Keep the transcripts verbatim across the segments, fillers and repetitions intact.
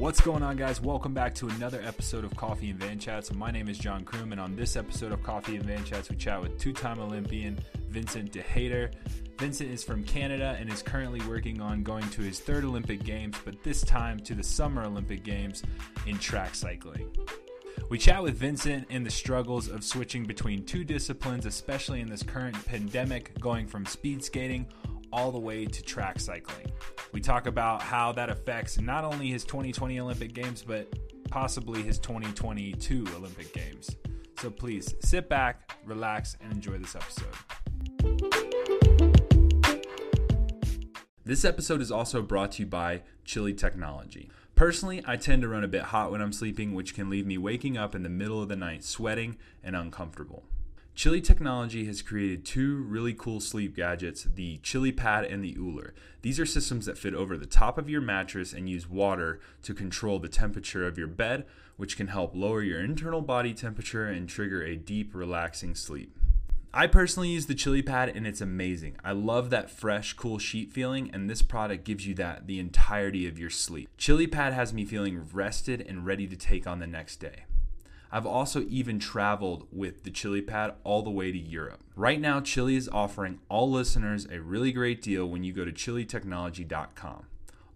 What's going on, guys? Welcome back to another episode of Coffee and Van Chats. My name is John Kroom, and on this episode of Coffee and Van Chats, we chat with two-time Olympian Vincent De Haître. Vincent is from Canada and is currently working on going to his third Olympic Games, but this time to the Summer Olympic Games in track cycling. We chat with Vincent and the struggles of switching between two disciplines, especially in this current pandemic, going from speed skating all the way to track cycling. We talk about how that affects not only his twenty twenty Olympic Games, but possibly his twenty twenty-two Olympic Games. So please sit back, relax, and enjoy this episode. This episode is also brought to you by Chili Technology. Personally, I tend to run a bit hot when I'm sleeping, which can leave me waking up in the middle of the night sweating and uncomfortable. Chili Technology has created two really cool sleep gadgets, the Chili Pad and the Ooler. These are systems that fit over the top of your mattress and use water to control the temperature of your bed, which can help lower your internal body temperature and trigger a deep, relaxing sleep. I personally use the Chili Pad and it's amazing. I love that fresh, cool sheet feeling, and this product gives you that the entirety of your sleep. Chili Pad has me feeling rested and ready to take on the next day. I've also even traveled with the Chili Pad all the way to Europe. Right now, Chili is offering all listeners a really great deal when you go to chili technology dot com.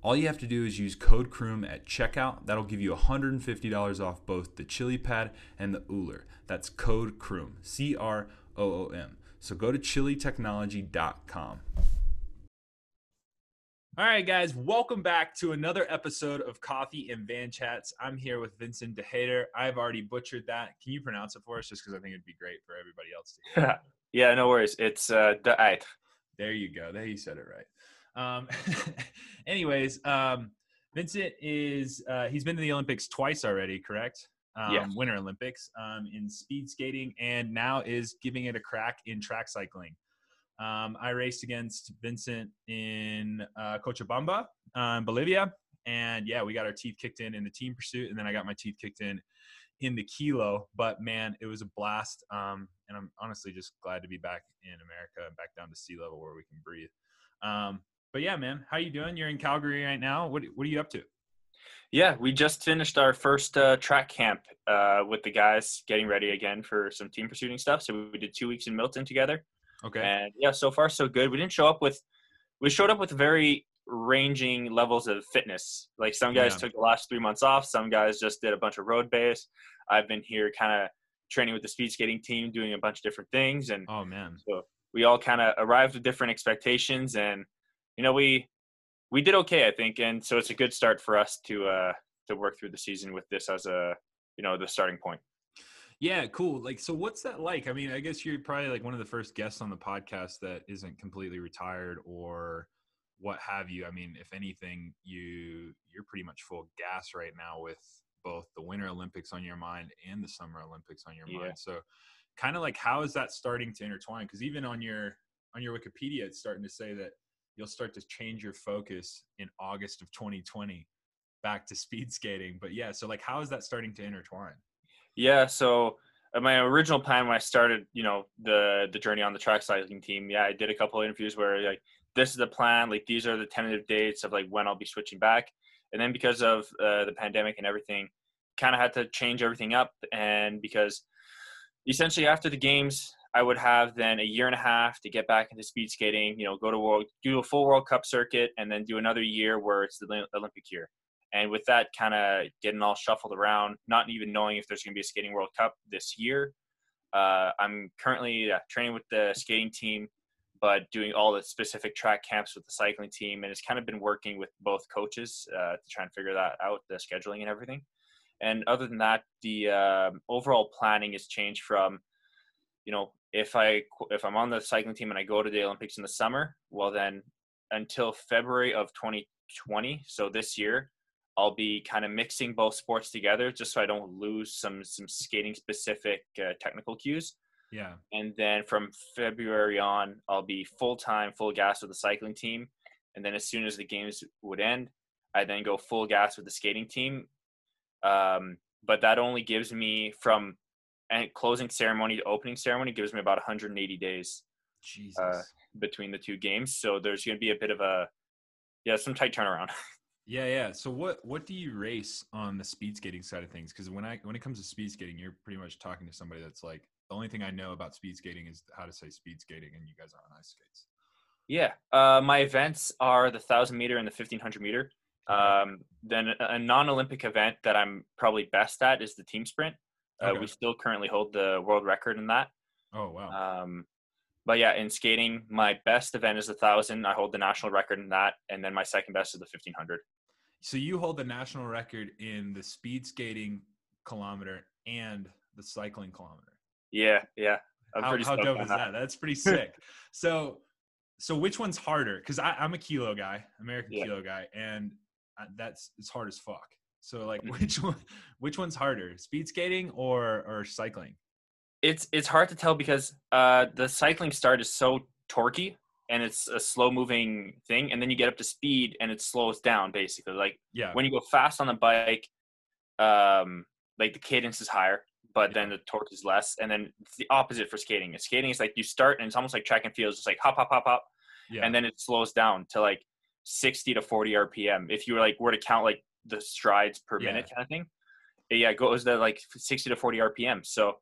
All you have to do is use code Kroom at checkout. That'll give you one hundred fifty dollars off both the Chili Pad and the Ooler. That's code Kroom, C R O O M. So go to chili technology dot com. All right, guys, welcome back to another episode of Coffee and Van Chats. I'm here with Vincent De Haître. I've already butchered that. Can you pronounce it for us? Just because I think it'd be great for everybody else to hear. Yeah, no worries. It's uh, De Haître. There you go. There you said it right. Um, anyways, um, Vincent is, uh, he's been to the Olympics twice already, correct? Um, yeah. Winter Olympics um, in speed skating, and now is giving it a crack in track cycling. Um, I raced against Vincent in uh, Cochabamba, uh, Bolivia, and yeah, we got our teeth kicked in in the team pursuit, and then I got my teeth kicked in in the kilo. But man, it was a blast, um, and I'm honestly just glad to be back in America and back down to sea level where we can breathe. Um, but yeah, man, how you doing? You're in Calgary right now. What what are you up to? Yeah, we just finished our first uh, track camp uh, with the guys, getting ready again for some team pursuing stuff. So we did two weeks in Milton together. Okay. And yeah, so far so good. We didn't show up with, we showed up with very ranging levels of fitness. Like some guys yeah. took the last three months off. Some guys just did a bunch of road base. I've been here kind of training with the speed skating team, doing a bunch of different things. And oh man, so we all kind of arrived with different expectations, and you know, we, we did okay, I think. And so it's a good start for us to, uh, to work through the season with this as a, you know, the starting point. Yeah, cool. Like, so what's that like? I mean, I guess you're probably like one of the first guests on the podcast that isn't completely retired or what have you. I mean, if anything, you, you're pretty much full gas right now with both the Winter Olympics on your mind and the Summer Olympics on your yeah. mind. So kind of like, how is that starting to intertwine? Because even on your, on your Wikipedia, it's starting to say that you'll start to change your focus in August of twenty twenty back to speed skating. But yeah, so like, how is that starting to intertwine? Yeah, so my original plan when I started, you know, the the journey on the track cycling team, yeah, I did a couple of interviews where, like, this is the plan, like, these are the tentative dates of, like, when I'll be switching back. And then because of uh, the pandemic and everything, kind of had to change everything up. And because essentially after the games, I would have then a year and a half to get back into speed skating, you know, go to world, do a full World Cup circuit, and then do another year where it's the Olympic year. And with that kind of getting all shuffled around, not even knowing if there's going to be a skating World Cup this year. Uh, I'm currently uh, training with the skating team, but doing all the specific track camps with the cycling team. And it's kind of been working with both coaches uh, to try and figure that out, the scheduling and everything. And other than that, the uh, overall planning has changed from, you know, if, I, if I'm on the cycling team and I go to the Olympics in the summer, well then until February of twenty twenty, so this year, I'll be kind of mixing both sports together just so I don't lose some some skating specific uh, technical cues. Yeah. And then from February on, I'll be full time, full gas with the cycling team. And then as soon as the games would end, I then go full gas with the skating team. Um, but that only gives me from closing ceremony to opening ceremony gives me about one hundred eighty days Jesus. Uh, between the two games. So there's going to be a bit of a, yeah, some tight turnaround. Yeah, yeah. So what what do you race on the speed skating side of things? Because when I when it comes to speed skating, you're pretty much talking to somebody that's like, the only thing I know about speed skating is how to say speed skating, and you guys are on ice skates. Yeah, uh, my events are the thousand meter and the fifteen hundred meter. Um, then a non-Olympic event that I'm probably best at is the team sprint. Uh, okay. We still currently hold the world record in that. Oh wow! Um, but yeah, in skating, my best event is the thousand. I hold the national record in that, and then my second best is the fifteen hundred. So you hold the national record in the speed skating kilometer and the cycling kilometer. Yeah, yeah. I'm how how dope is that? that? That's pretty sick. so, so which one's harder? Because I'm a kilo guy, American yeah. kilo guy, and that's it's hard as fuck. So, like, which one? Which one's harder? Speed skating or or cycling? It's it's hard to tell because uh, the cycling start is so torquey. And it's a slow moving thing. And then you get up to speed and it slows down basically. Like yeah. when you go fast on the bike, um, like the cadence is higher, but yeah. then the torque is less. And then it's the opposite for skating. Skating is like you start and it's almost like track and field. It's just like hop, hop, hop, hop. Yeah. And then it slows down to like sixty to forty R P M. If you were like, were to count like the strides per yeah. minute kind of thing. It, yeah. It goes to like sixty to forty R P M. So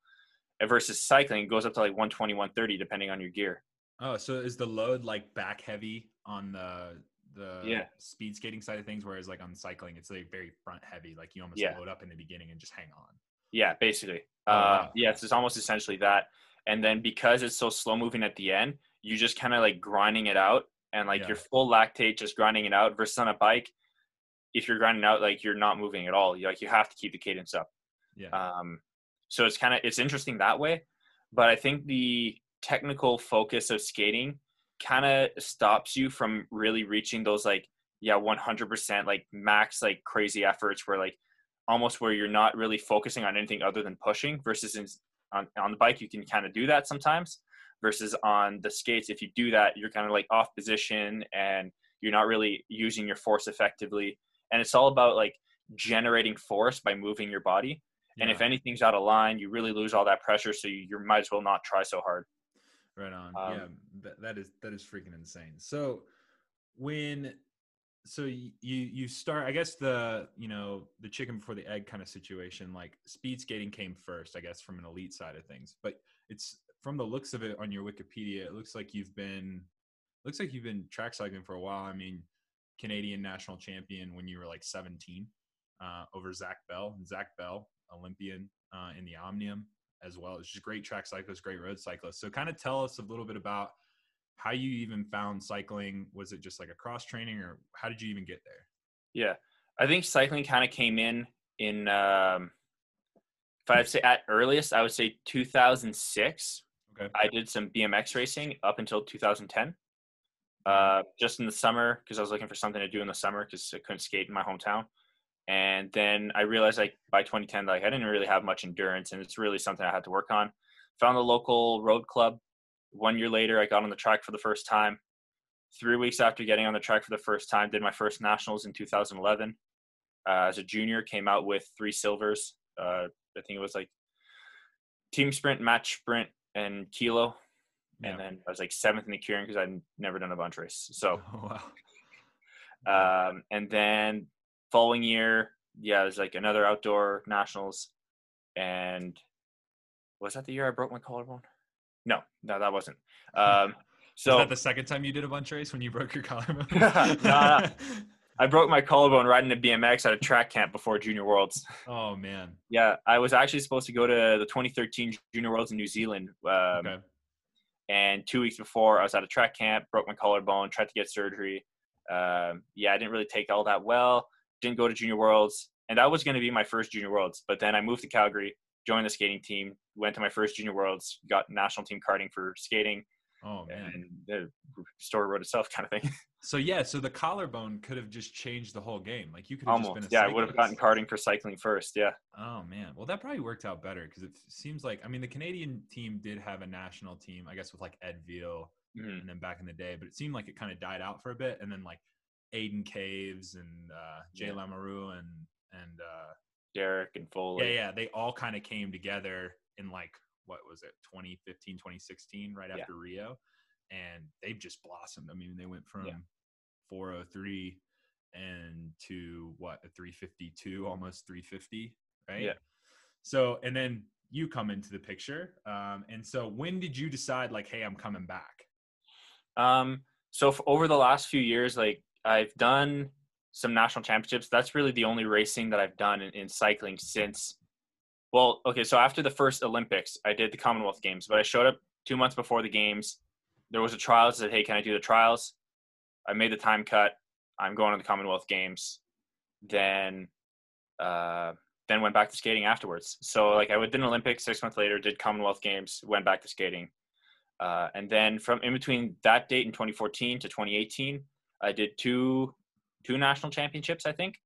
versus cycling, it goes up to like one twenty, one thirty, depending on your gear. Oh, so is the load like back heavy on the the yeah. speed skating side of things, whereas like on cycling, it's like very front heavy, like you almost yeah. load up in the beginning and just hang on. Yeah, basically. Oh, uh, wow. Yeah, it's just almost essentially that. And then because it's so slow moving at the end, you just kind of like grinding it out and like yeah. your full lactate just grinding it out versus on a bike. If you're grinding out, like you're not moving at all. You like you have to keep the cadence up. Yeah. Um. So it's kind of, it's interesting that way. But I think the technical focus of skating kind of stops you from really reaching those like yeah one hundred percent like max like crazy efforts where like almost where you're not really focusing on anything other than pushing versus in, on, on the bike you can kind of do that sometimes versus on the skates if you do that you're kind of like off position and you're not really using your force effectively and it's all about like generating force by moving your body yeah. and if anything's out of line you really lose all that pressure so you, you might as well not try so hard. Right on. Um, yeah, that, that is that is freaking insane. So when so you you start, I guess the you know the chicken before the egg kind of situation. Like speed skating came first, I guess, from an elite side of things. But it's from the looks of it on your Wikipedia, it looks like you've been looks like you've been track cycling for a while. I mean, Canadian national champion when you were like seventeen uh, over Zach Bell. Zach Bell, Olympian uh, in the Omnium. As well as just great track cyclist, great road cyclist. So kind of tell us a little bit about how you even found cycling. Was it just like a cross training or how did you even get there? Yeah, I think cycling kind of came in, in um, if I would say at earliest, I would say two thousand six. Okay. I did some B M X racing up until two thousand ten, uh, just in the summer because I was looking for something to do in the summer because I couldn't skate in my hometown. And then I realized like by twenty ten, like I didn't really have much endurance and it's really something I had to work on. Found the local road club. One year later, I got on the track for the first time. Three weeks after getting on the track for the first time, did my first nationals in two thousand eleven. Uh, as a junior, came out with three silvers. Uh, I think it was like team sprint, match sprint, and kilo. Yeah. And then I was like seventh in the Curing because I'd never done a bunch race. So, oh, wow. um, and then following year, yeah, it was like another outdoor nationals, and was that the year I broke my collarbone? No, no, that wasn't. Um, so was that the second time you did a bunch race when you broke your collarbone? no, no, I broke my collarbone riding a B M X at a track camp before Junior Worlds. Oh man, yeah, I was actually supposed to go to the twenty thirteen Junior Worlds in New Zealand, um, okay. and two weeks before I was at a track camp, broke my collarbone, tried to get surgery. Um, yeah, I didn't really take all that well. Didn't go to Junior Worlds, and that was going to be my first Junior Worlds. But then I moved to Calgary, joined the skating team, went to my first Junior Worlds, got national team karting for skating. Oh man, and the story wrote itself, kind of thing. So yeah, so the collarbone could have just changed the whole game. Like you could have almost just been a yeah, cyclist. I would have gotten karting for cycling first. Yeah. Oh man, well that probably worked out better because it seems like I mean the Canadian team did have a national team, I guess with like Ed Veal, mm-hmm. and then back in the day, but it seemed like it kind of died out for a bit, and then like Aiden Caves and uh, Jay yeah. Lamoureux and and uh, Derek and Foley. Yeah, yeah, they all kind of came together in like what was it, twenty fifteen, twenty sixteen, right yeah. after Rio, and they've just blossomed. I mean, they went from yeah. four oh three and to what, a three fifty-two, almost three fifty, right? Yeah. So, and then you come into the picture. Um, and so when did you decide like, hey, I'm coming back? Um, so for over the last few years, like I've done some national championships. That's really the only racing that I've done in, in cycling since, well, okay. So after the first Olympics, I did the Commonwealth Games, but I showed up two months before the games. There was a trials that, hey, can I do the trials? I made the time cut. I'm going to the Commonwealth Games. Then, uh, then went back to skating afterwards. So like I did an Olympics six months later, did Commonwealth Games, went back to skating. Uh, and then from in between that date in twenty fourteen to twenty eighteen, I did two, two national championships, I think.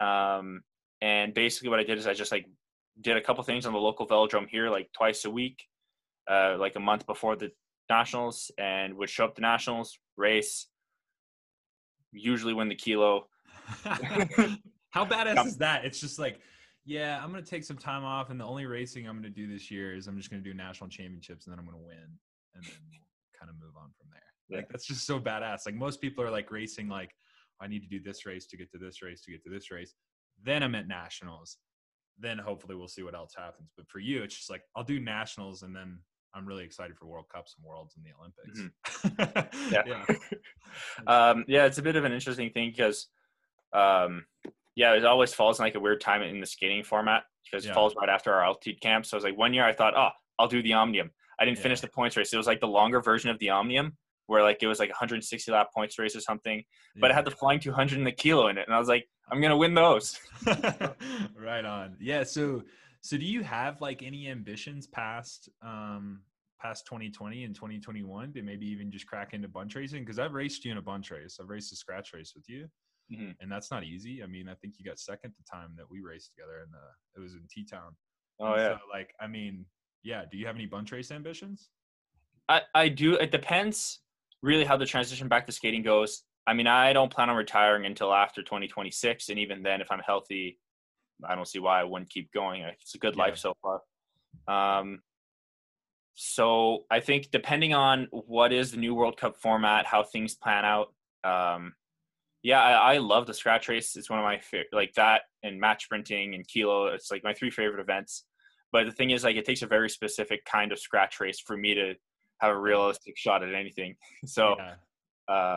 Um, and basically what I did is I just like did a couple things on the local velodrome here, like twice a week, uh, like a month before the nationals, and would show up to nationals, race, usually win the kilo. How badass is that? It's just like, yeah, I'm going to take some time off, and the only racing I'm going to do this year is I'm just going to do national championships, and then I'm going to win, and then kind of move on from there. Yeah. Like, that's just so badass. Like, most people are, like, racing, like, I need to do this race to get to this race to get to this race. Then I'm at nationals. Then hopefully we'll see what else happens. But for you, it's just like, I'll do nationals, and then I'm really excited for World Cups and Worlds and the Olympics. Mm-hmm. Yeah. Yeah. um, yeah, it's a bit of an interesting thing because, um, yeah, it always falls in like a weird time in the skating format because yeah. it falls right after our altitude camp. So I was like, one year I thought, oh, I'll do the Omnium. I didn't yeah. finish the points race. It was like the longer version of the Omnium where like it was like one hundred sixty lap points race or something, yeah. but it had the flying two hundred and the kilo in it. And I was like, I'm going to win those. Right on. Yeah. So, so do you have like any ambitions past, um, past twenty twenty and twenty twenty-one to maybe even just crack into bunch racing? Cause I've raced you in a bunch race. I've raced a scratch race with you. Mm-hmm. And that's not easy. I mean, I think you got second the time that we raced together, and it was in T-Town. Oh and yeah. So, like, I mean, yeah. Do you have any bunch race ambitions? I, I do. It depends really how the transition back to skating goes. I mean, I don't plan on retiring until after twenty twenty-six. And even then, if I'm healthy, I don't see why I wouldn't keep going. It's a good yeah. life so far. Um, so I think depending on what is the new World Cup format, how things plan out, um, Yeah, I, I love the scratch race. It's one of my favorite, like that and match sprinting and kilo. It's like my three favorite events. But the thing is, like, it takes a very specific kind of scratch race for me to have a realistic shot at anything. So, yeah,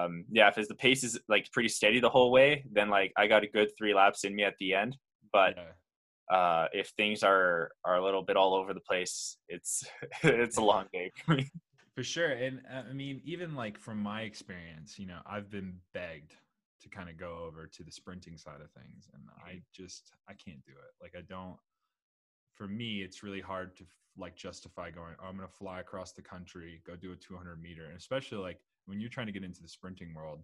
um, yeah if it's, the pace is like pretty steady the whole way, then like I got a good three laps in me at the end. But yeah. uh, if things are are a little bit all over the place, it's it's a long day for me. For sure, and I mean, even like from my experience, you know, I've been begged to kind of go over to the sprinting side of things. And I just, I can't do it. Like I don't, for me, it's really hard to like justify going, oh, I'm going to fly across the country, go do a two hundred meter. And especially like when you're trying to get into the sprinting world,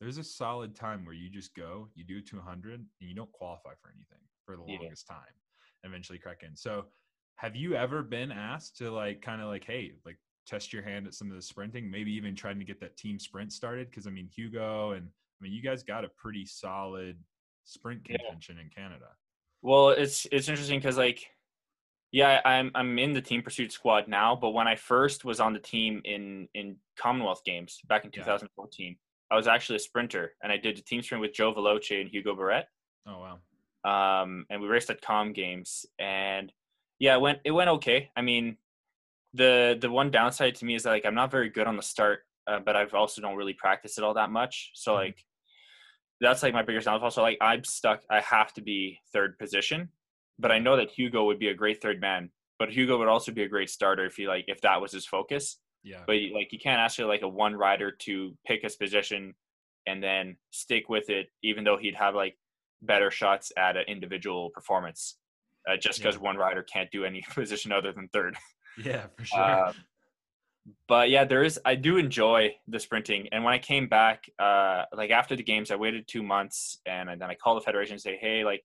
there's a solid time where you just go, you do two hundred and you don't qualify for anything for the yeah. longest time, eventually crack in. So have you ever been asked to like, kind of like, hey, like test your hand at some of the sprinting, maybe even trying to get that team sprint started? Cause I mean, Hugo and, I mean, you guys got a pretty solid sprint contention yeah. in Canada. Well, it's it's interesting because, like, yeah, I'm I'm in the team pursuit squad now, but when I first was on the team in, in Commonwealth Games back in two thousand fourteen, yeah. I was actually a sprinter, and I did a team sprint with Joe Veloce and Hugo Barrett. Oh, wow. Um, and we raced at Com Games, and, yeah, it went, it went okay. I mean, the the one downside to me is that, like, I'm not very good on the start, uh, but I've also don't really practice it all that much. So, mm-hmm. like, that's like my biggest downfall. So like I'm stuck. I have to be third position, but I know that Hugo would be a great third man, but Hugo would also be a great starter if he like, if that was his focus. Yeah. But like, you can't ask like a one rider to pick his position and then stick with it, even though he'd have like better shots at an individual performance uh, just because yeah. one rider can't do any position other than third. Yeah, for sure. Uh, But yeah, there is, I do enjoy the sprinting. And when I came back, uh, like after the games, I waited two months and then I called the federation and say, hey, like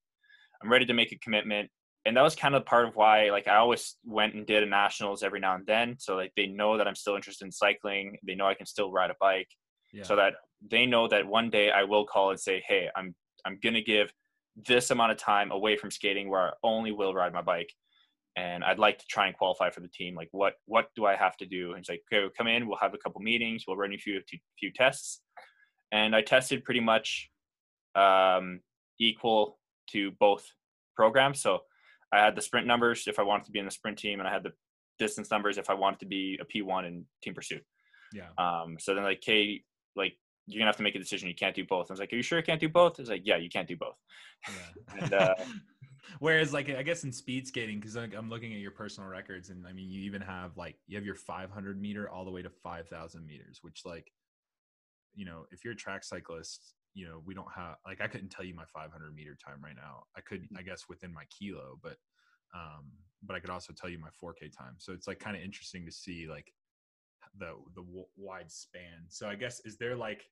I'm ready to make a commitment. And that was kind of part of why, like I always went and did a nationals every now and then. So like, they know that I'm still interested in cycling. They know I can still ride a bike yeah. so that they know that one day I will call and say, hey, I'm, I'm going to give this amount of time away from skating where I only will ride my bike. And I'd like to try and qualify for the team. Like, what what do I have to do? And it's like, okay, we'll come in. We'll have a couple meetings. We'll run a few, few tests. And I tested pretty much um, equal to both programs. So I had the sprint numbers if I wanted to be in the sprint team, and I had the distance numbers if I wanted to be a P one in team pursuit. Yeah. Um, so then like, Kate, like, you're gonna have to make a decision. You can't do both. I was like, are you sure you can't do both? I was like, yeah, you can't do both. Yeah. and, uh, Whereas like, I guess in speed skating, cause like, I'm looking at your personal records, and I mean, you even have like, you have your five hundred meter all the way to five thousand meters, which like, you know, if you're a track cyclist, you know, we don't have, like, I couldn't tell you my five hundred meter time right now. I could, I guess within my kilo, but, um, but I could also tell you my four K time. So it's like kind of interesting to see like the, the w- wide span. So I guess, is there like,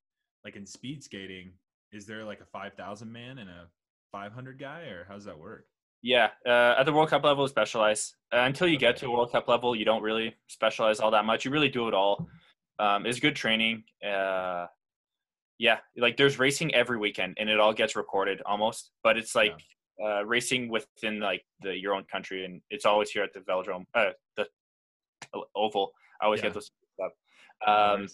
like in speed skating, is there like a five thousand man and a five hundred guy, or how's that work? Yeah. Uh, at the World Cup level, specialize uh, until you okay. get to a World Cup level. You don't really specialize all that much. You really do it all. Um, it's good training. Uh, yeah. Like there's racing every weekend, and it all gets recorded almost, but it's like, yeah. Uh, racing within like the your own country, and it's always here at the velodrome, uh, the oval. I always yeah. get those up. Um,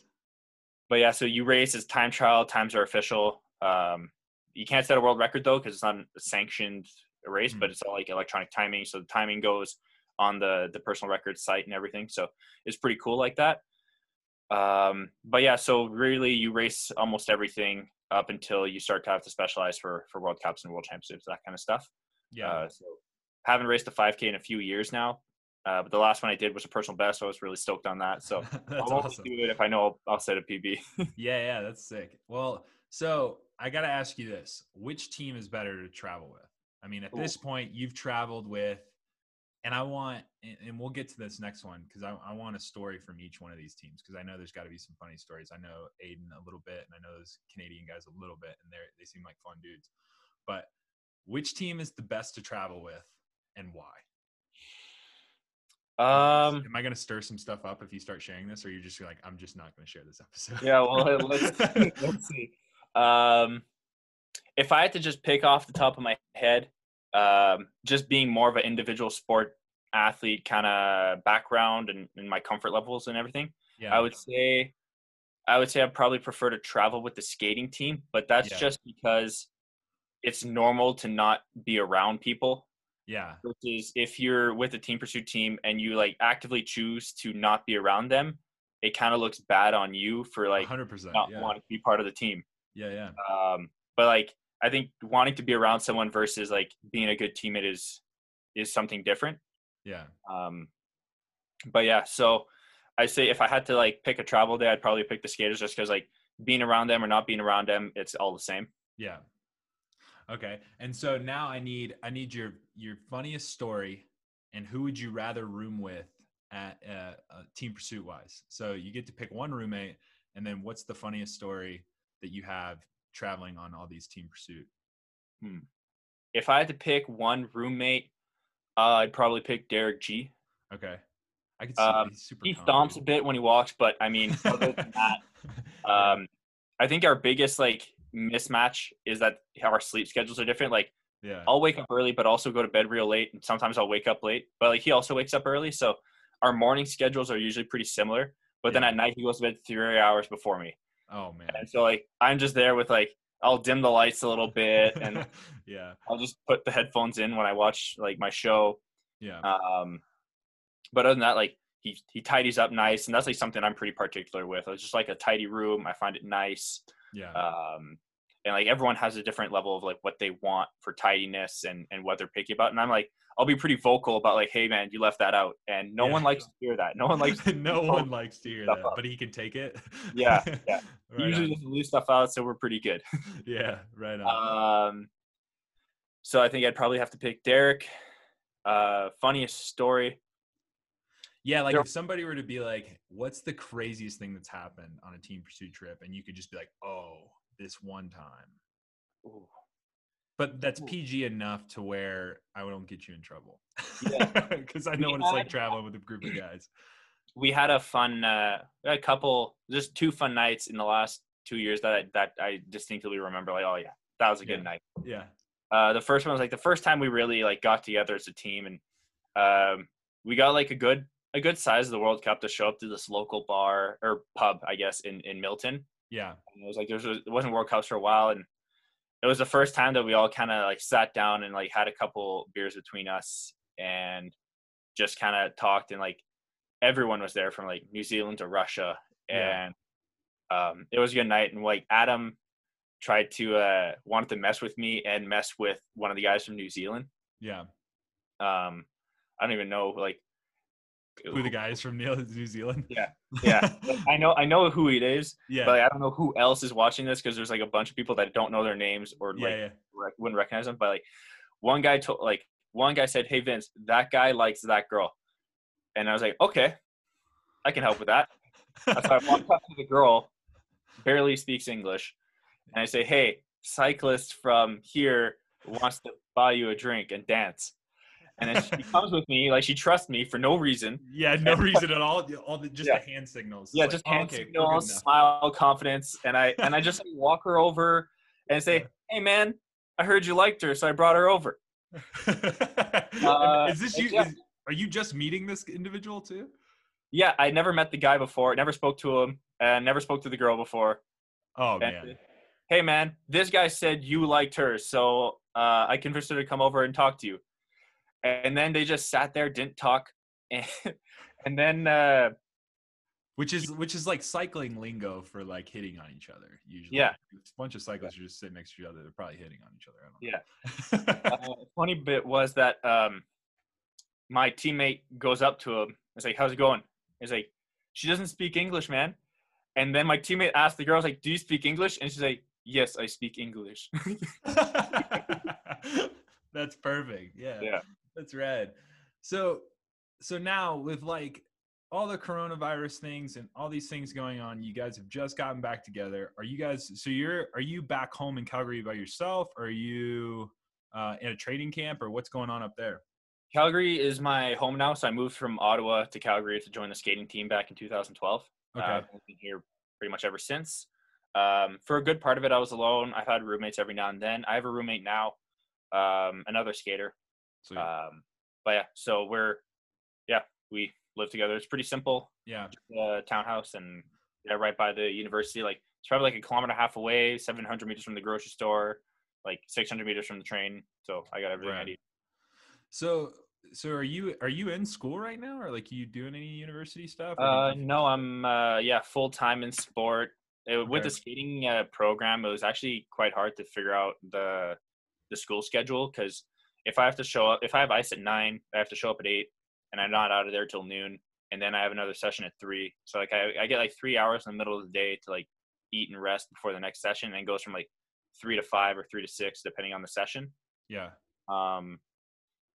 but yeah, so you race as time trial, times are official. Um, you can't set a world record though, because it's not a sanctioned race, mm-hmm. but it's all like electronic timing. So the timing goes on the the personal record site and everything. So it's pretty cool like that. Um, but yeah, so really you race almost everything up until you start to have to specialize for, for World Cups and World Championships, that kind of stuff. Yeah. Uh, so haven't raced a five K in a few years now, uh, but the last one I did was a personal best. So I was really stoked on that. So I'll awesome. do it if I know I'll, I'll set a P B. yeah, yeah, that's sick. Well, so I got to ask you this. Which team is better to travel with? I mean, at Ooh. this point, you've traveled with, and I want, and we'll get to this next one, because I, I want a story from each one of these teams, because I know there's got to be some funny stories. I know Aiden a little bit, and I know those Canadian guys a little bit, and they they seem like fun dudes. But which team is the best to travel with, and why? Um, Am I going to stir some stuff up if you start sharing this, or you're just like, I'm just not going to share this episode? Yeah, well, let's, let's see. Um, if I had to just pick off the top of my head, um, just being more of an individual sport athlete kind of background and, and my comfort levels and everything. Yeah. I would say, I would say I probably prefer to travel with the skating team, but that's yeah. just because it's normal to not be around people. Yeah. Versus if you're with a team pursuit team and you like actively choose to not be around them, it kind of looks bad on you for like one hundred percent, not yeah. wanting to be part of the team. Yeah. Yeah. Um, but like, I think wanting to be around someone versus like being a good teammate is, is something different. Yeah. Um, but yeah, so I say if I had to like pick a travel day, I'd probably pick the skaters, just cause like being around them or not being around them, it's all the same. Yeah. Okay. And so now I need, I need your, your funniest story, and who would you rather room with at uh, uh team pursuit wise? So you get to pick one roommate, and then what's the funniest story that you have traveling on all these team pursuit? Hmm. If I had to pick one roommate, uh, I'd probably pick Derek G. Okay. I can see um, he's super He stomps calm, a bit when he walks, but I mean, other than that, um, I think our biggest like mismatch is that our sleep schedules are different. Like yeah. I'll wake up early, but also go to bed real late. And sometimes I'll wake up late, but like he also wakes up early. So our morning schedules are usually pretty similar, but yeah. then at night he goes to bed three hours before me. Oh man. And so like, I'm just there with like, I'll dim the lights a little bit, and yeah, I'll just put the headphones in when I watch like my show. Yeah. Um, but other than that, like he, he tidies up nice. And that's like something I'm pretty particular with. It's just like a tidy room. I find it nice. Yeah. Um, and like everyone has a different level of like what they want for tidiness and, and what they're picky about. And I'm like, I'll be pretty vocal about like, hey man, you left that out. And no yeah. one likes to hear that. No one likes, to no one likes to hear that, out. But he can take it. yeah. yeah. Right usually on. Just leave stuff out. So we're pretty good. yeah. Right. On. Um, so I think I'd probably have to pick Derek. Uh, funniest story. Yeah. Like there- if somebody were to be like, what's the craziest thing that's happened on a team pursuit trip? And you could just be like, oh, this one time. Ooh. But that's P G enough to where I don't get you in trouble. Yeah, because I know we what it's had, like traveling with a group of guys. We had a fun, uh, a couple, just two fun nights in the last two years that I, that I distinctly remember. Like, oh yeah, that was a good yeah. night. Yeah. Uh, the first one was like the first time we really like got together as a team, and um, we got like a good a good size of the World Cup to show up to this local bar or pub, I guess, in in Milton. Yeah. And it was like there's it wasn't World Cups for a while, and it was the first time that we all kind of like sat down and like had a couple beers between us and just kind of talked, and like everyone was there from like New Zealand to Russia. And yeah. um, it was a good night. And like Adam tried to, uh, wanted to mess with me and mess with one of the guys from New Zealand. Yeah. Um, I don't even know, like, who the guy is from New Zealand. Yeah. Yeah. I know, I know who it is, yeah. But I don't know who else is watching this, because there's like a bunch of people that don't know their names or like yeah, yeah. Rec- wouldn't recognize them. But like one guy told, like one guy said, "Hey Vince, that guy likes that girl." And I was like, okay, I can help with that. That's why I walked up to the girl, barely speaks English. And I say, "Hey, cyclist from here wants to buy you a drink and dance." And then she comes with me, like she trusts me for no reason. Yeah, no and, reason at all. All the, just yeah. the hand signals. Yeah, like, just hand oh, okay, signals, smile, confidence, and I and I just like, walk her over and say, "Hey, man, I heard you liked her, so I brought her over." uh, is this you? Yeah. Is, are you just meeting this individual too? Yeah, I never met the guy before. Never spoke to him. Uh, never spoke to the girl before. Oh and, man. Hey man, this guy said you liked her, so uh, I convinced her to come over and talk to you. And then they just sat there, didn't talk, and, and then uh, which is which is like cycling lingo for like hitting on each other usually. Yeah, it's a bunch of cyclists are just sitting next to each other. They're probably hitting on each other. I don't know. Yeah. uh, funny bit was that um, my teammate goes up to him. It's like, "How's it going?" He's like, "She doesn't speak English, man." And then my teammate asked the girl, like, "Do you speak English?" And she's like, "Yes, I speak English." That's perfect. Yeah. Yeah. That's rad. So, so now with like all the coronavirus things and all these things going on, you guys have just gotten back together. Are you guys, so you're, are you back home in Calgary by yourself? Or are you uh, in a training camp, or what's going on up there? Calgary is my home now. So I moved from Ottawa to Calgary to join the skating team back in two thousand twelve. Okay. Uh, I've been here pretty much ever since. Um, for a good part of it, I was alone. I've had roommates every now and then. I have a roommate now, um, another skater. Sweet. Um, but yeah, so we're, yeah, we live together. It's pretty simple. Yeah. Just a townhouse and yeah, right by the university. Like it's probably like a kilometer and a half away, seven hundred meters from the grocery store, like six hundred meters from the train. So I got everything right. I need. So, so are you, are you in school right now, or like you doing any university stuff? Uh, no, I'm, uh, yeah, full-time in sport. It, okay. With the skating uh, program, it was actually quite hard to figure out the, the school schedule. Cause if I have to show up, if I have ice at nine, I have to show up at eight, and I'm not out of there till noon. And then I have another session at three. So like I, I get like three hours in the middle of the day to like eat and rest before the next session. And it goes from like three to five or three to six, depending on the session. Yeah. Um,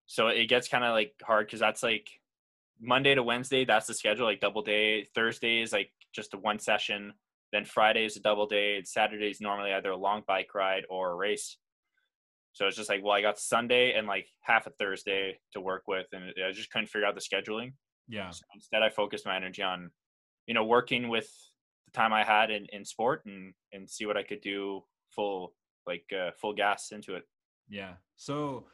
so it gets kind of like hard. Cause that's like Monday to Wednesday. That's the schedule, like double day. Thursday is like just a one session. Then Friday is a double day. And Saturday is normally either a long bike ride or a race. So it's just like, well, I got Sunday and like half a Thursday to work with, and I just couldn't figure out the scheduling. Yeah. So instead, I focused my energy on, you know, working with the time I had in, in sport and, and see what I could do full, like uh, full gas into it. Yeah. So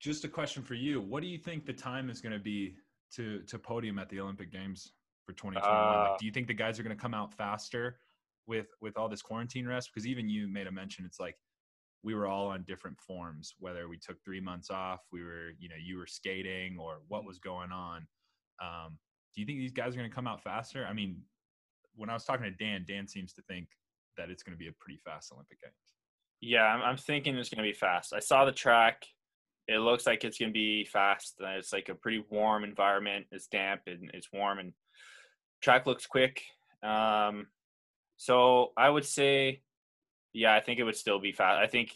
just a question for you. What do you think the time is going to be to, to podium at the Olympic Games for twenty twenty-one? Uh, like, do you think the guys are going to come out faster with, with all this quarantine rest? Because even you made a mention, it's like, we were all on different forms, whether we took three months off, we were, you know, you were skating or what was going on. Um, do you think these guys are going to come out faster? I mean, when I was talking to Dan, Dan seems to think that it's going to be a pretty fast Olympic Games. Yeah, I'm, I'm thinking it's going to be fast. I saw the track. It looks like it's going to be fast. It's like a pretty warm environment. It's damp and it's warm, and track looks quick. Um, so I would say, yeah, I think it would still be fast. I think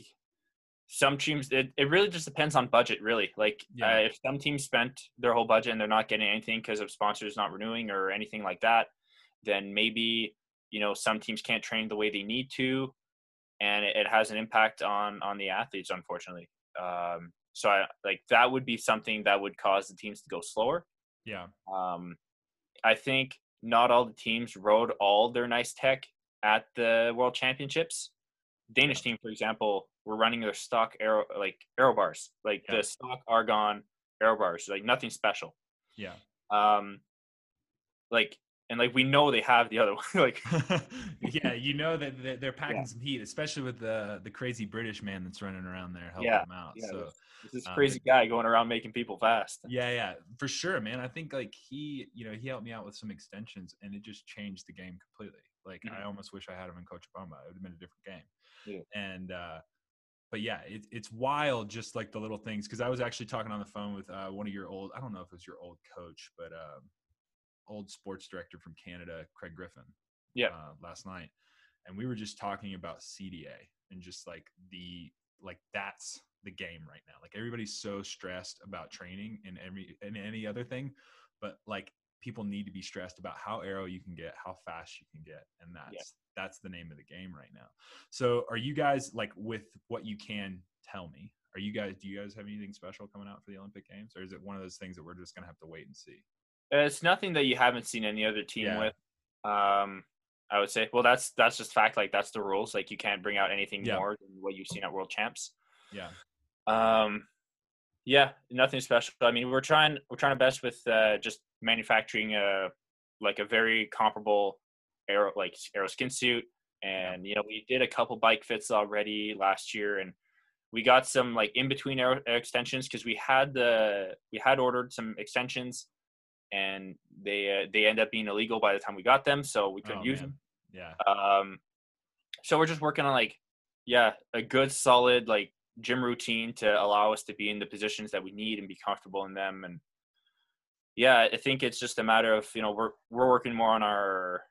some teams, it, it really just depends on budget, really. Like yeah. uh, if some teams spent their whole budget and they're not getting anything because of sponsors not renewing or anything like that, then maybe, you know, some teams can't train the way they need to. And it, it has an impact on, on the athletes, unfortunately. Um, so I like that would be something that would cause the teams to go slower. Yeah. Um, I think not all the teams rode all their nice tech at the World Championships. Danish team, for example, were running their stock aero like aero bars, like yeah. the stock Argon aero bars, like nothing special. Yeah. Um, like And like, we know they have the other one. Like, yeah, you know that they're packing yeah. some heat, especially with the the crazy British man that's running around there helping yeah. them out. Yeah. So it's this crazy um, guy going around making people fast. Yeah, yeah, for sure, man. I think like he, you know, he helped me out with some extensions, and it just changed the game completely. Like, mm-hmm. I almost wish I had him in Cochabamba. It would have been a different game. Yeah. And uh, but yeah, it, it's wild, just like the little things. Because I was actually talking on the phone with uh, one of your old, I don't know if it was your old coach, but. Um, old sports director from Canada, Craig Griffin, yeah, uh, last night, and we were just talking about C D A and just like the like that's the game right now. Like, everybody's so stressed about training and every and any other thing, but like, people need to be stressed about how aero you can get, how fast you can get, and that's yeah. that's the name of the game right now. So, are you guys like with what you can tell me? Are you guys? Do you guys have anything special coming out for the Olympic Games, or is it one of those things that we're just gonna have to wait and see? It's nothing that you haven't seen any other team yeah. with. Um, I would say, well, that's that's just fact. Like, that's the rules. Like, you can't bring out anything yeah. more than what you've seen at World Champs. Yeah. Um, yeah, nothing special. I mean, we're trying we're trying to best with uh, just manufacturing a like a very comparable aero like aero skin suit. And yeah. you know, we did a couple bike fits already last year, and we got some like in between aero, aero extensions because we had the we had ordered some extensions. And they uh, they end up being illegal by the time we got them, so we couldn't oh, use man. them. Yeah. Um, so we're just working on like, yeah, a good solid like gym routine to allow us to be in the positions that we need and be comfortable in them. And yeah, I think it's just a matter of, you know, we're we're working more on our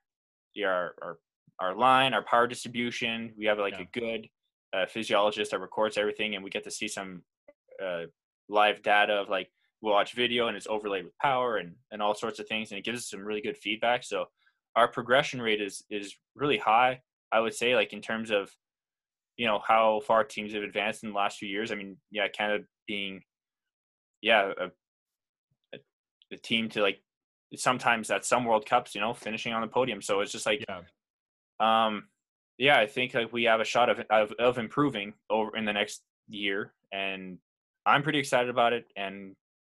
yeah our our, our line, our power distribution. We have like yeah. a good uh, physiologist that records everything, and we get to see some uh, live data of like. We'll watch video, and it's overlaid with power and, and all sorts of things. And it gives us some really good feedback. So our progression rate is, is really high. I would say like in terms of, you know, how far teams have advanced in the last few years. I mean, yeah, Canada being, yeah, a, a, a team to like sometimes at some World Cups, you know, finishing on the podium. So it's just like, yeah. um, yeah, I think like we have a shot of, of, of improving over in the next year, and I'm pretty excited about it. And,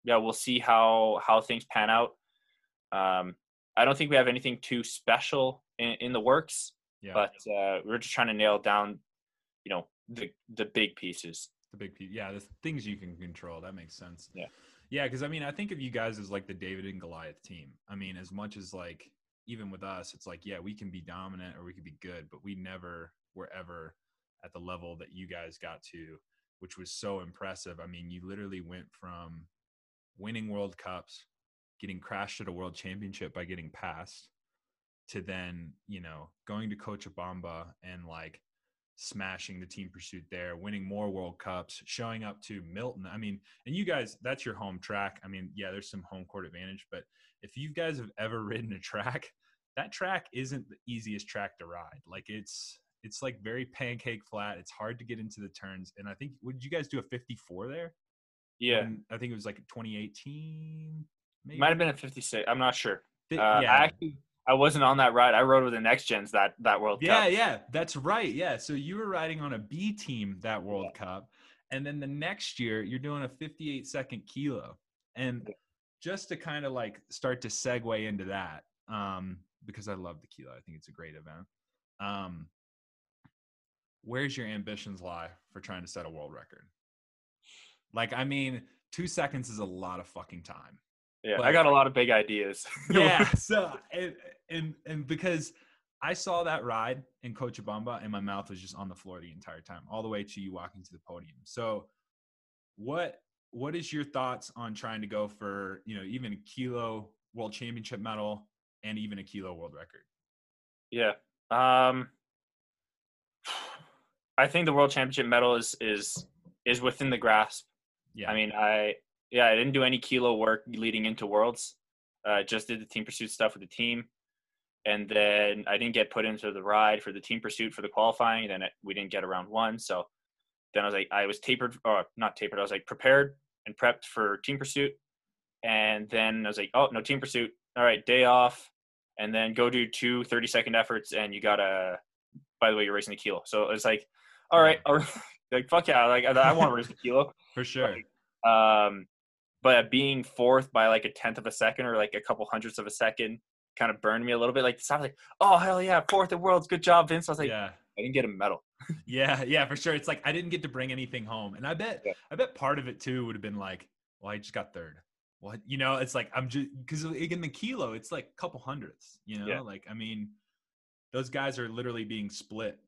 yeah, we'll see how, how things pan out. Um, I don't think we have anything too special in, in the works, yeah. but uh, we're just trying to nail down, you know, the the big pieces. The big piece, yeah, the things you can control. That makes sense. Yeah, yeah, because I mean, I think of you guys as like the David and Goliath team. I mean, as much as like even with us, it's like yeah, we can be dominant or we can be good, but we never were ever at the level that you guys got to, which was so impressive. I mean, you literally went from winning World Cups, getting crashed at a world championship by getting passed, to then, you know, going to Cochabamba and like smashing the team pursuit there, winning more World Cups, showing up to Milton. I mean, and you guys, that's your home track. I mean, yeah, there's some home court advantage, but if you guys have ever ridden a track, that track isn't the easiest track to ride. Like it's, it's like very pancake flat. It's hard to get into the turns. And I think, would you guys do a fifty-four there? Yeah, and I think it was like twenty eighteen. Maybe? Might have been a fifty-six. I'm not sure. Uh, yeah. I actually I wasn't on that ride. I rode with the Next Gens that that World yeah, Cup. Yeah, yeah, that's right. Yeah, so you were riding on a B team that World yeah. Cup, and then the next year you're doing a fifty-eight second kilo. And just to kind of like start to segue into that, um, because I love the kilo. I think it's a great event. Um, where's your ambitions lie for trying to set a world record? Like, I mean, two seconds is a lot of fucking time. Yeah, but I got a lot of big ideas. yeah, so, and, and and because I saw that ride in Cochabamba, and my mouth was just on the floor the entire time, all the way to you walking to the podium. So what what is your thoughts on trying to go for, you know, even a kilo world championship medal and even a kilo world record? Yeah. Um, I think the world championship medal is is is within the grasp. Yeah. I mean, I, yeah, I didn't do any kilo work leading into Worlds. I uh, just did the team pursuit stuff with the team. And then I didn't get put into the ride for the team pursuit for the qualifying. Then it, we didn't get around one. So then I was like, I was tapered or not tapered. I was like prepared and prepped for team pursuit. And then I was like, oh, no team pursuit. All right. Day off. And then go do two thirty second efforts. And you got to, by the way, you're racing the kilo. So it's like, all right. All right. Like, fuck yeah, like, I want to race the kilo. For sure. Like, um, but being fourth by, like, a tenth of a second or, like, a couple hundredths of a second kind of burned me a little bit. Like, I was like, oh, hell yeah, fourth at Worlds. Good job, Vince. I was like, yeah. I didn't get a medal. yeah, yeah, for sure. It's like I didn't get to bring anything home. And I bet yeah. I bet part of it, too, would have been like, well, I just got third. What? You know, it's like I'm just – because in the kilo, it's like a couple hundredths, you know? Yeah. Like, I mean, those guys are literally being split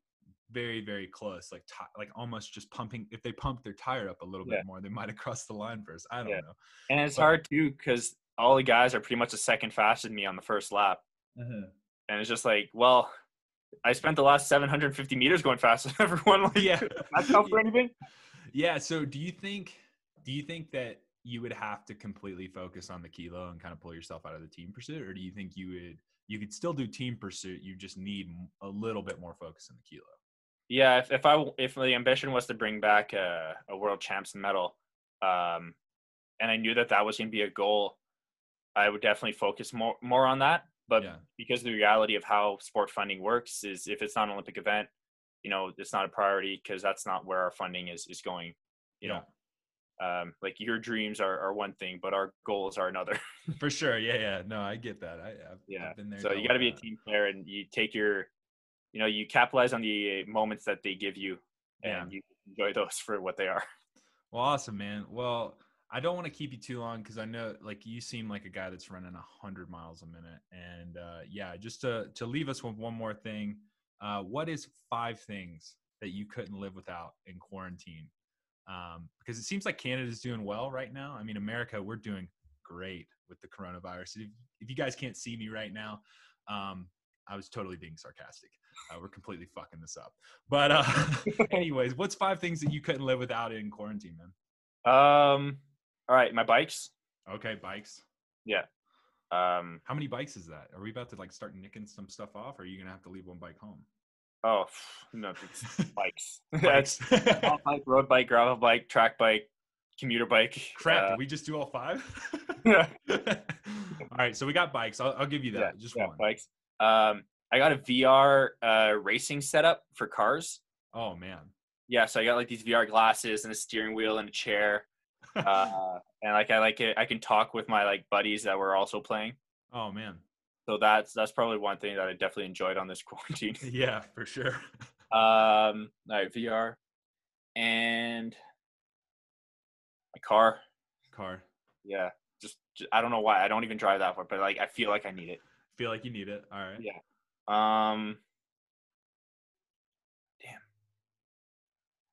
very, very close, like t- like almost just pumping. If they pump their tire up a little yeah. bit more, they might have crossed the line first. I don't yeah. know. And it's but, hard, too, because all the guys are pretty much a second faster than me on the first lap. Uh-huh. And it's just like, well – I spent the last seven hundred fifty meters going faster than everyone. Like, yeah. That count for anything? Yeah. So do you think, do you think that you would have to completely focus on the kilo and kind of pull yourself out of the team pursuit? Or do you think you would, you could still do team pursuit. You just need a little bit more focus on the kilo. Yeah. If, if I, if the ambition was to bring back a, a world champs medal, um, and I knew that that was going to be a goal, I would definitely focus more, more on that. But yeah. because the reality of how sport funding works is if it's not an Olympic event, you know, it's not a priority because that's not where our funding is, is going, you yeah. know, um, like your dreams are, are one thing, but our goals are another. For sure. Yeah. Yeah. No, I get that. I, I've, yeah. I've been there. So you got to be a team player and you take your, you know, you capitalize on the moments that they give you and yeah. you enjoy those for what they are. Well, awesome, man. Well, I don't want to keep you too long because I know, like, you seem like a guy that's running one hundred miles a minute. And, uh, yeah, just to, to leave us with one more thing, uh, what is five things that you couldn't live without in quarantine? Um, because it seems like Canada's doing well right now. I mean, America, we're doing great with the coronavirus. If, if you guys can't see me right now, um, I was totally being sarcastic. Uh, we're completely fucking this up. But uh, anyways, what's five things that you couldn't live without in quarantine, man? Um. All right, my bikes. Okay, bikes. Yeah. Um, How many bikes is that? Are we about to like start nicking some stuff off, or are you gonna have to leave one bike home? Oh no, bikes. Bikes. All bike, road bike, gravel bike, track bike, commuter bike. Crap! Uh, did we just do all five? Yeah. All right, so we got bikes. I'll, I'll give you that. Yeah, just yeah, one. Bikes. Um, I got a V R uh, racing setup for cars. Oh man. Yeah, so I got like these V R glasses and a steering wheel and a chair. uh and like I like it I can talk with my like buddies that were also playing. Oh man. So that's that's probably one thing that I definitely enjoyed on this quarantine. Yeah, for sure. Um all right, V R and my car. Car. Yeah. Just, just I don't know why. I don't even drive that far, but like I feel like I need it. Feel like you need it. All right. Yeah. Um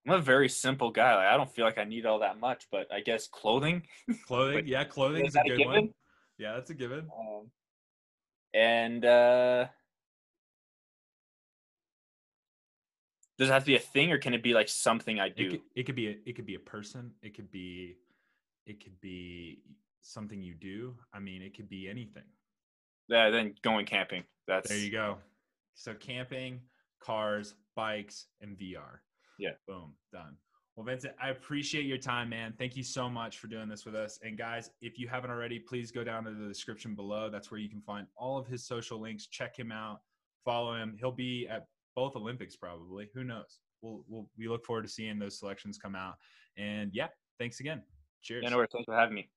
I'm a very simple guy. Like, I don't feel like I need all that much, but I guess clothing. Clothing, but, yeah, clothing is a good one. Yeah, that's a given. Um, and uh, does it have to be a thing, or can it be like something I do? It could, it could be. A, it could be a person. It could be. It could be something you do. I mean, it could be anything. Yeah. Then going camping. That's there. You go. So camping, cars, bikes, and V R. Yeah. Boom. Done. Well, Vincent, I appreciate your time, man. Thank you so much for doing this with us. And guys, if you haven't already, please go down to the description below. That's where you can find all of his social links. Check him out. Follow him. He'll be at both Olympics probably. Who knows? We'll, we'll we look forward to seeing those selections come out. And yeah, thanks again. Cheers. Yeah, no worries. Thanks for having me.